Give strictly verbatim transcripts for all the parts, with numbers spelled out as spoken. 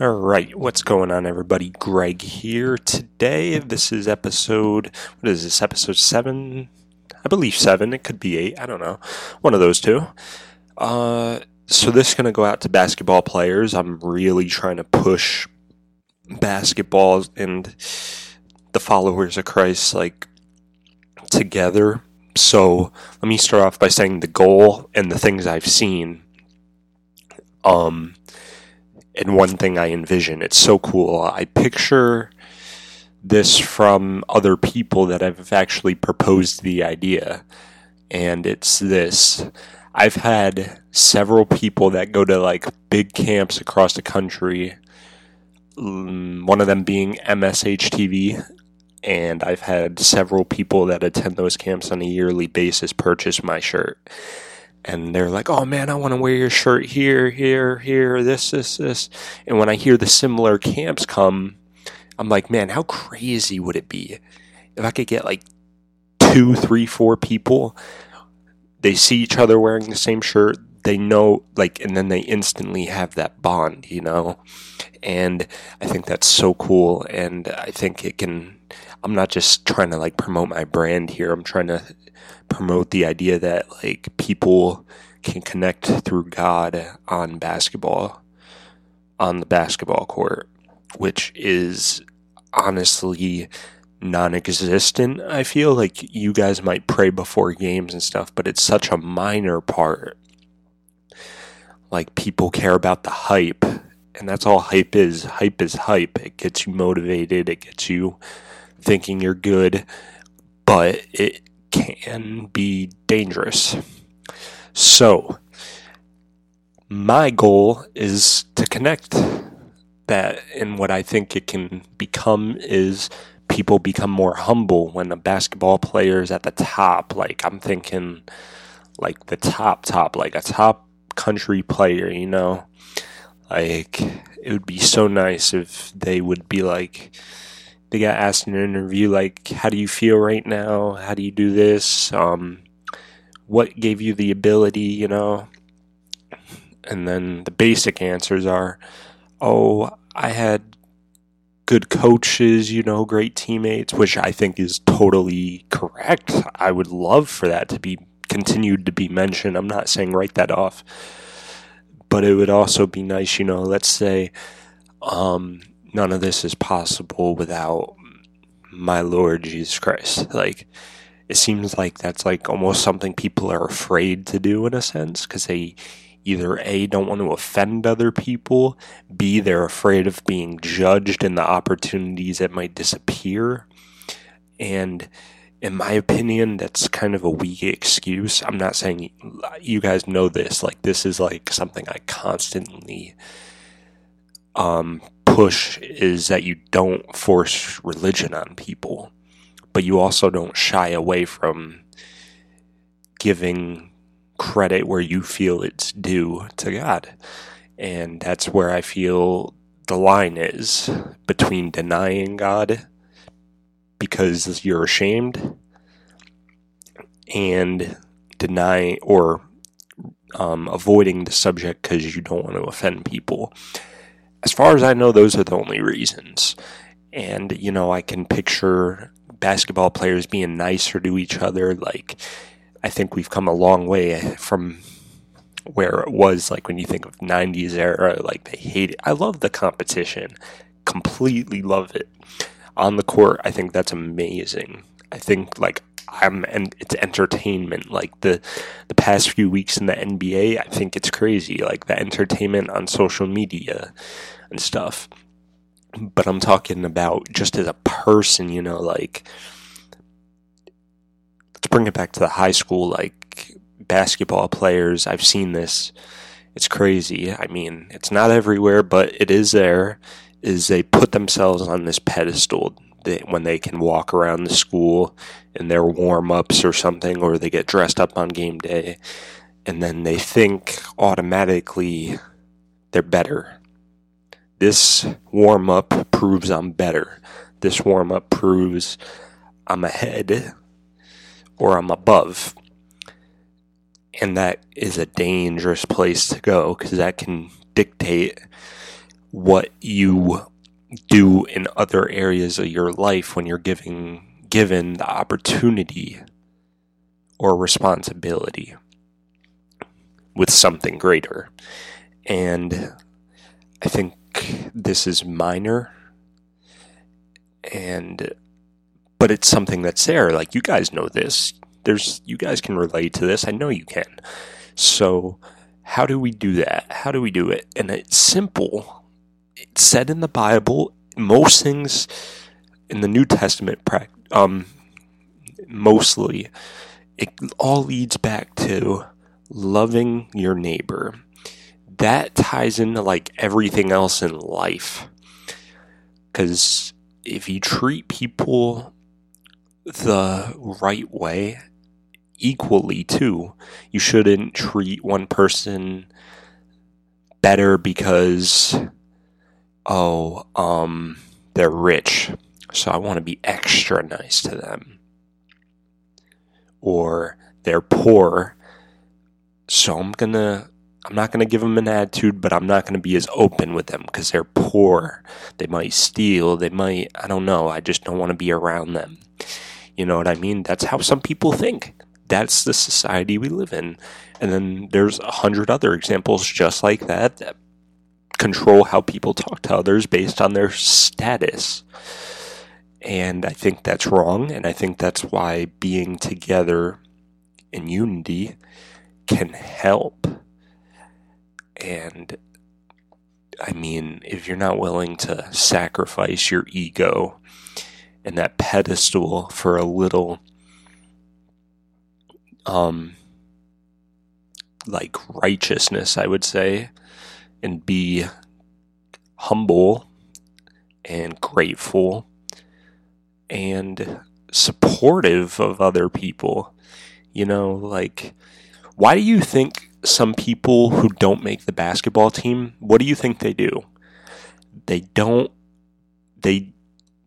All right, what's going on, everybody? Greg here today. This is episode, what is this, episode seven? I believe seven. It could be eight. I don't know. One of those two. Uh, so this is going to go out to basketball players. I'm really trying to push basketball and the followers of Christ, like, together. So let me start off by saying the goal and the things I've seen. Um... And one thing I envision, it's so cool. I picture this from other people that have actually proposed the idea. And it's this. I've had several people that go to like big camps across the country. One of them being M S H T V. And I've had several people that attend those camps on a yearly basis purchase my shirt. And they're like, oh man, I want to wear your shirt here, here, here, this, this, this. And when I hear the similar camps come, I'm like, man, how crazy would it be if I could get like two, three, four people, they see each other wearing the same shirt, they know, like, and then they instantly have that bond, you know? And I think that's so cool. And I think it can, I'm not just trying to like promote my brand here. I'm trying to promote the idea that like people can connect through God on basketball, on the basketball court, which is honestly non-existent. I feel like you guys might pray before games and stuff, but it's such a minor part. Like, people care about the hype, and that's all hype is. Hype is hype. It gets you motivated. It gets you thinking you're good, but it can be dangerous. So my goal is to connect that, and what I think it can become is people become more humble when a basketball player is at the top. Like, I'm thinking like the top top, like a top country player, you know? Like, it would be so nice if they would be like, they got asked in an interview, like, how do you feel right now? How do you do this? Um, what gave you the ability, you know? And then the basic answers are, oh, I had good coaches, you know, great teammates, which I think is totally correct. I would love for that to be continued to be mentioned. I'm not saying write that off. But it would also be nice, you know, let's say, um, none of this is possible without my Lord Jesus Christ. Like, it seems like that's like almost something people are afraid to do in a sense, because they either A, don't want to offend other people, B, they're afraid of being judged and the opportunities that might disappear. And in my opinion, that's kind of a weak excuse. I'm not saying, you guys know this, like, this is like something I constantly um. push, is that you don't force religion on people, but you also don't shy away from giving credit where you feel it's due to God. And that's where I feel the line is between denying God because you're ashamed and denying or um, avoiding the subject because you don't want to offend people. As far as I know, those are the only reasons. And, you know, I can picture basketball players being nicer to each other. Like, I think we've come a long way from where it was, like, when you think of nineties era, like, they hate it. I love the competition. Completely love it. On the court, I think that's amazing. I think, like, I'm, and it's entertainment. Like, the the past few weeks in the N B A, I think it's crazy, like the entertainment on social media and stuff. But I'm talking about just as a person, you know, like, let's bring it back to the high school, like, basketball players. I've seen this. It's crazy. I mean, it's not everywhere, but it is there, is they put themselves on this pedestal when they can walk around the school in their warm-ups or something, or they get dressed up on game day, and then they think automatically they're better. This warm-up proves I'm better. This warm-up proves I'm ahead or I'm above. And that is a dangerous place to go, because that can dictate what you do in other areas of your life when you're giving given the opportunity or responsibility with something greater. And I think this is minor, and but it's something that's there. Like, you guys know this. There's you guys can relate to this. I know you can. So how do we do that? How do we do it? And it's simple. It's said in the Bible. Most things in the New Testament, um, mostly, it all leads back to loving your neighbor. That ties into like everything else in life. Because if you treat people the right way, equally too, you shouldn't treat one person better because, oh, um, they're rich, so I want to be extra nice to them. Or they're poor, so I'm gonna, I'm not gonna give them an attitude, but I'm not gonna be as open with them because they're poor. They might steal. They might, I don't know. I just don't want to be around them. You know what I mean? That's how some people think. That's the society we live in. And then there's a hundred other examples just like that that control how people talk to others based on their status. And I think that's wrong, and I think that's why being together in unity can help. And, I mean, if you're not willing to sacrifice your ego and that pedestal for a little, um, like, righteousness, I would say, and be humble and grateful and supportive of other people. You know, like, why do you think some people who don't make the basketball team, what do you think they do? They don't, they,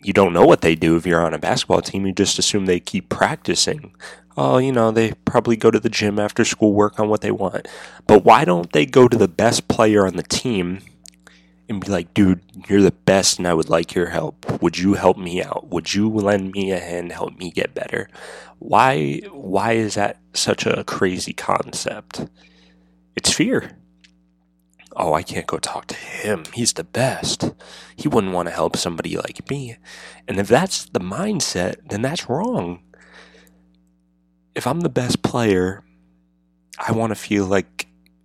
you don't know what they do if you're on a basketball team. You just assume they keep practicing. Oh, you know, they probably go to the gym after school, work on what they want. But why don't they go to the best player on the team and be like, dude, you're the best and I would like your help. Would you help me out? Would you lend me a hand, help me get better? Why why is that such a crazy concept? It's fear. Oh, I can't go talk to him. He's the best. He wouldn't want to help somebody like me. And if that's the mindset, then that's wrong. If I'm the best player, I want to feel like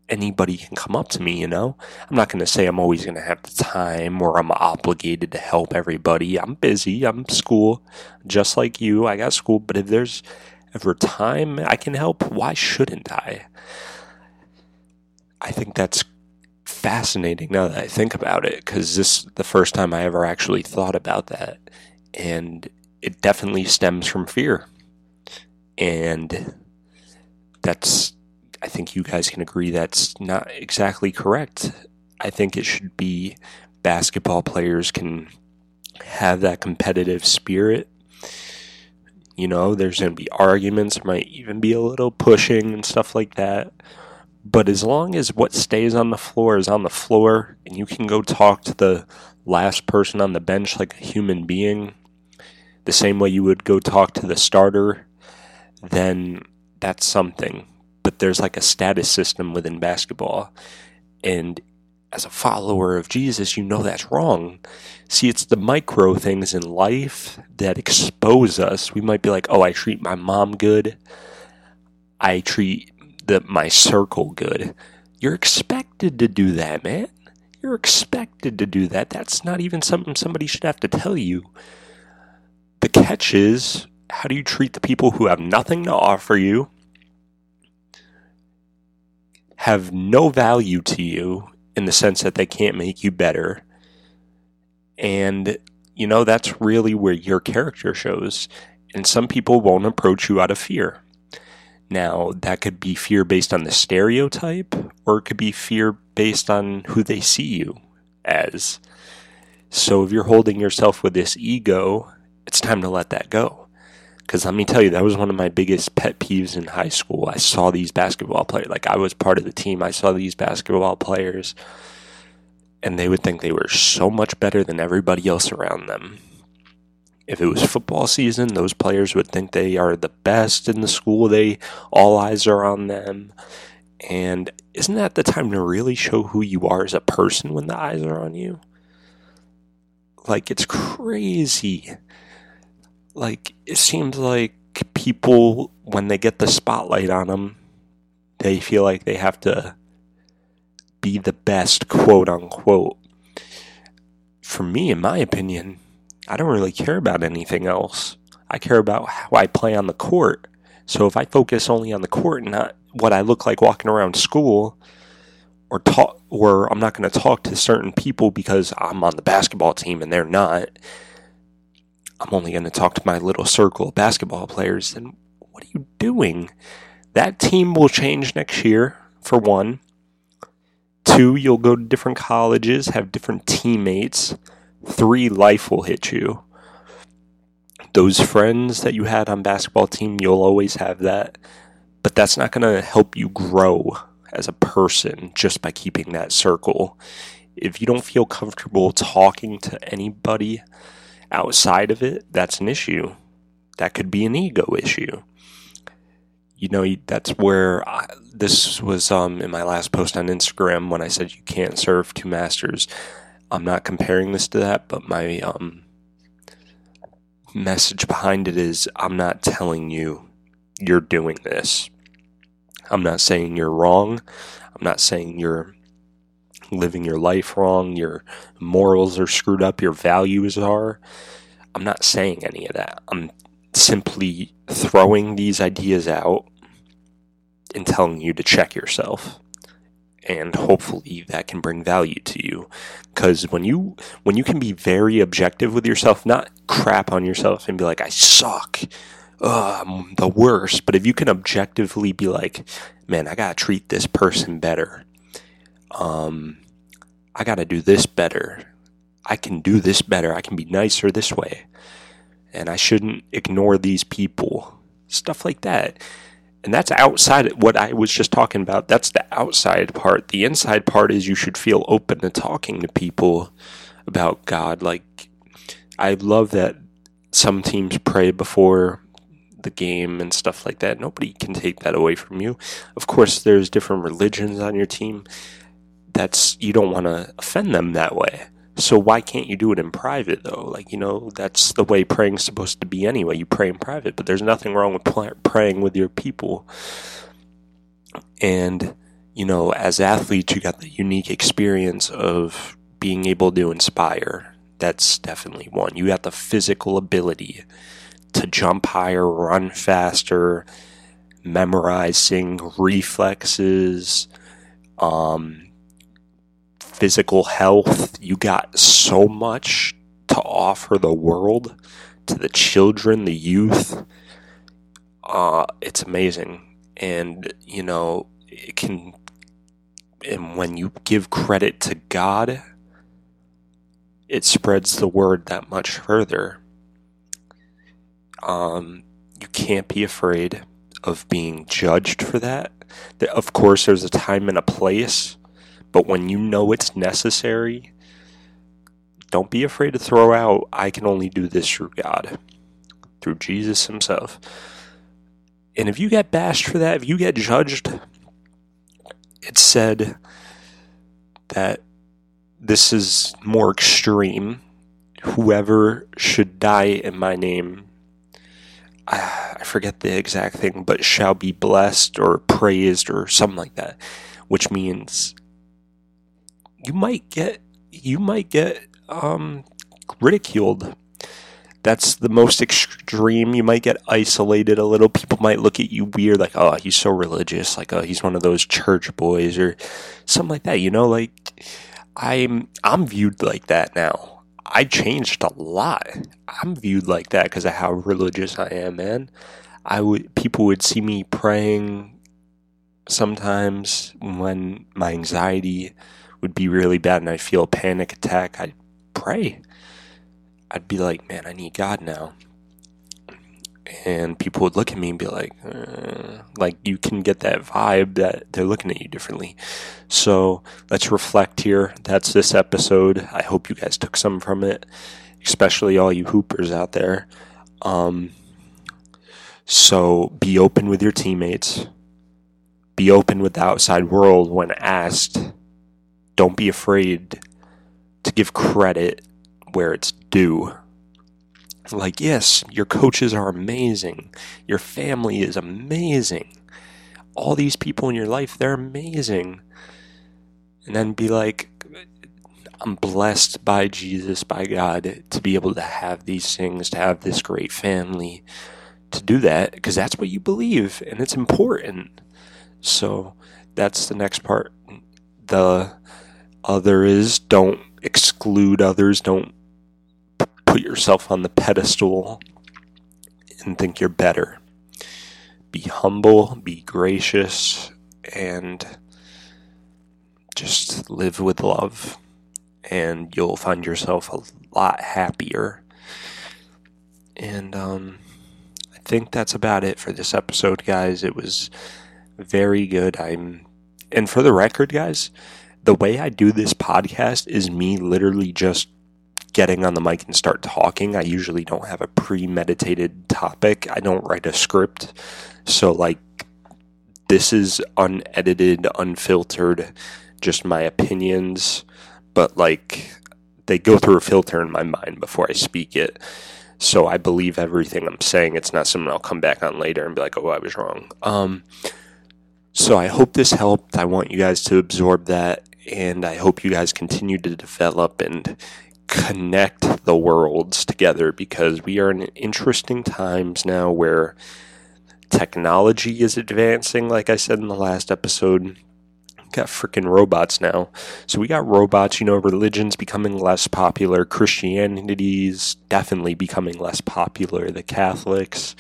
anybody can come up to me, you know? I'm not going to say I'm always going to have the time or I'm obligated to help everybody. I'm busy. I'm school. Just like you, I got school. But if there's ever time I can help, why shouldn't I? I think that's fascinating now that I think about it, because this is the first time I ever actually thought about that. And it definitely stems from fear. And that's... I think you guys can agree that's not exactly correct. I think it should be basketball players can have that competitive spirit. You know, there's going to be arguments, there might even be a little pushing and stuff like that. But as long as what stays on the floor is on the floor, and you can go talk to the last person on the bench like a human being, the same way you would go talk to the starter, then that's something. But there's like a status system within basketball. And as a follower of Jesus, you know that's wrong. See, it's the micro things in life that expose us. We might be like, oh, I treat my mom good. I treat the, my circle good. You're expected to do that, man. You're expected to do that. That's not even something somebody should have to tell you. The catch is, how do you treat the people who have nothing to offer you, have no value to you in the sense that they can't make you better? And, you know, that's really where your character shows. And some people won't approach you out of fear. Now, that could be fear based on the stereotype, or it could be fear based on who they see you as. So if you're holding yourself with this ego, it's time to let that go. Because let me tell you, that was one of my biggest pet peeves in high school. I saw these basketball players. Like, I was part of the team. I saw these basketball players. and they would think they were so much better than everybody else around them. If it was football season, those players would think they are the best in the school. They all eyes are on them. And isn't that the time to really show who you are as a person when the eyes are on you? Like, it's crazy. Like, it seems like people, when they get the spotlight on them, they feel like they have to be the best, quote unquote. For me, in my opinion, I don't really care about anything else. I care about how I play on the court. So if I focus only on the court and not what I look like walking around school, or talk, or I'm not going to talk to certain people because I'm on the basketball team and they're not, I'm only going to talk to my little circle of basketball players, then what are you doing? That team will change next year, for one. Two, you'll go to different colleges, have different teammates. Three, life will hit you. Those friends that you had on basketball team, you'll always have that. But that's not going to help you grow as a person just by keeping that circle. If you don't feel comfortable talking to anybody outside of it, that's an issue. That could be an ego issue. You know, that's where I, this was um, in my last post on Instagram when I said you can't serve two masters. I'm not comparing this to that, but my um, message behind it is I'm not telling you you're doing this. I'm not saying you're wrong. I'm not saying you're living your life wrong. Your morals are screwed up. Your values are. I'm not saying any of that. I'm simply throwing these ideas out and telling you to check yourself, and hopefully that can bring value to you, because when you when you can be very objective with yourself, not crap on yourself and be like, I suck, Ugh, I'm the worst, but if you can objectively be like, man, I gotta treat this person better, um, I gotta do this better, I can do this better, I can be nicer this way, and I shouldn't ignore these people, stuff like that. And that's outside of what I was just talking about. That's the outside part. The inside part is you should feel open to talking to people about God. Like, I love that some teams pray before the game and stuff like that. Nobody can take that away from you. Of course, there's different religions on your team. That's, you don't want to offend them that way. So why can't you do it in private, though? Like, you know, that's the way praying's supposed to be anyway. You pray in private, but there's nothing wrong with pl- praying with your people. And, you know, as athletes, you got the unique experience of being able to inspire. That's definitely one. You got the physical ability to jump higher, run faster, memorizing, reflexes, um... physical health. You got so much to offer the world, to the children, the youth. Uh, it's amazing. And, you know, it can, and when you give credit to God, it spreads the word that much further. Um, you can't be afraid of being judged for that. Of course, there's a time and a place. But when you know it's necessary, don't be afraid to throw out, I can only do this through God, through Jesus himself. And if you get bashed for that, if you get judged, it's said that this is more extreme. Whoever should die in my name, I forget the exact thing, but shall be blessed or praised or something like that, which means you might get, you might get um, ridiculed. That's the most extreme. You might get isolated a little. People might look at you weird, like, oh, he's so religious. Like, oh, he's one of those church boys or something like that. You know, like, I'm, I'm viewed like that now. I changed a lot. I'm viewed like that because of how religious I am, man. I would, people would see me praying sometimes when my anxiety would be really bad and I feel a panic attack, I'd pray. I'd be like, man, I need God now. and people would look at me and be like, uh, like you can get that vibe that they're looking at you differently. So let's reflect here. That's this episode. I hope you guys took some from it, especially all you hoopers out there. Um, so be open with your teammates. Be open with the outside world when asked. Don't be afraid to give credit where it's due. Like, yes, your coaches are amazing. Your family is amazing. All these people in your life, they're amazing. And then be like, I'm blessed by Jesus, by God, to be able to have these things, to have this great family, to do that, because that's what you believe, and it's important. So that's the next part. The other is don't exclude others. Don't put yourself on the pedestal and think you're better. Be humble, be gracious, and just live with love, and you'll find yourself a lot happier. And um, I think that's about it for this episode, guys. It was very good. I'm, and for the record, guys, the way I do this podcast is me literally just getting on the mic and start talking. I usually don't have a premeditated topic. I don't write a script. So like, this is unedited, unfiltered, just my opinions, but like they go through a filter in my mind before I speak it. So I believe everything I'm saying. It's not something I'll come back on later and be like, oh, I was wrong. Um, so I hope this helped. I want you guys to absorb that, and I hope you guys continue to develop and connect the worlds together, because we are in interesting times now where technology is advancing. Like I said in the last episode, got freaking robots now. So we got robots, you know, religion's becoming less popular. Christianity's definitely becoming less popular. The Catholics,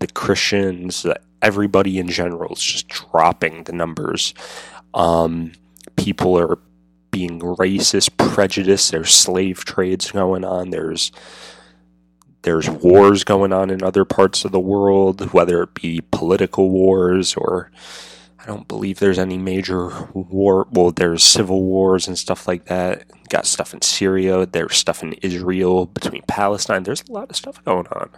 the Christians, everybody in general is just dropping the numbers. Um, people are being racist, prejudice, there's slave trades going on, there's there's wars going on in other parts of the world, whether it be political wars or I don't believe there's any major war. Well, there's civil wars and stuff like that. Got stuff in Syria, there's stuff in Israel, between Palestine, there's a lot of stuff going on.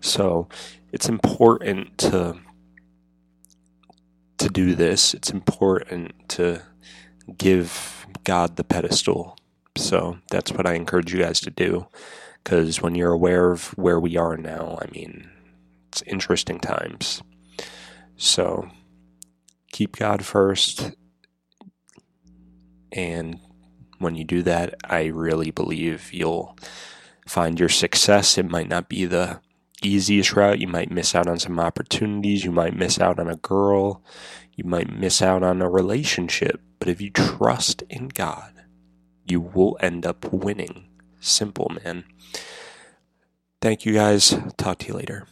So it's important to to do this. It's important to give God the pedestal. So that's what I encourage you guys to do, because when you're aware of where we are now, I mean, it's interesting times. So keep God first, and when you do that, I really believe you'll find your success. It might not be the easiest route. You might miss out on some opportunities. You might miss out on a girl. You might miss out on a relationship. But if you trust in God, you will end up winning. Simple, man. Thank you guys. Talk to you later.